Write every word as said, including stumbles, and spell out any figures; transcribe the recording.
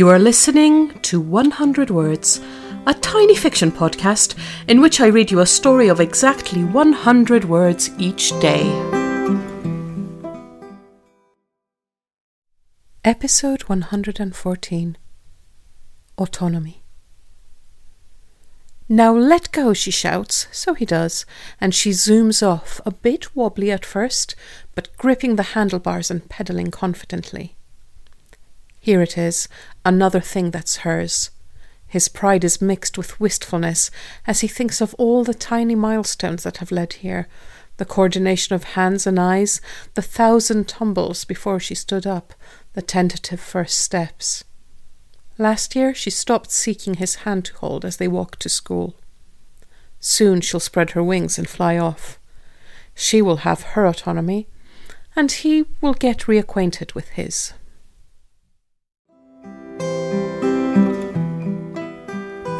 You are listening to one hundred words, a tiny fiction podcast in which I read you a story of exactly one hundred words each day. Episode one hundred fourteen. Autonomy. "Now let go," she shouts, so he does, and she zooms off, a bit wobbly at first, but gripping the handlebars and pedalling confidently. Here it is, another thing that's hers. His pride is mixed with wistfulness as he thinks of all the tiny milestones that have led here, the coordination of hands and eyes, the thousand tumbles before she stood up, the tentative first steps. Last year she stopped seeking his hand to hold as they walked to school. Soon she'll spread her wings and fly off. She will have her autonomy, and he will get reacquainted with his.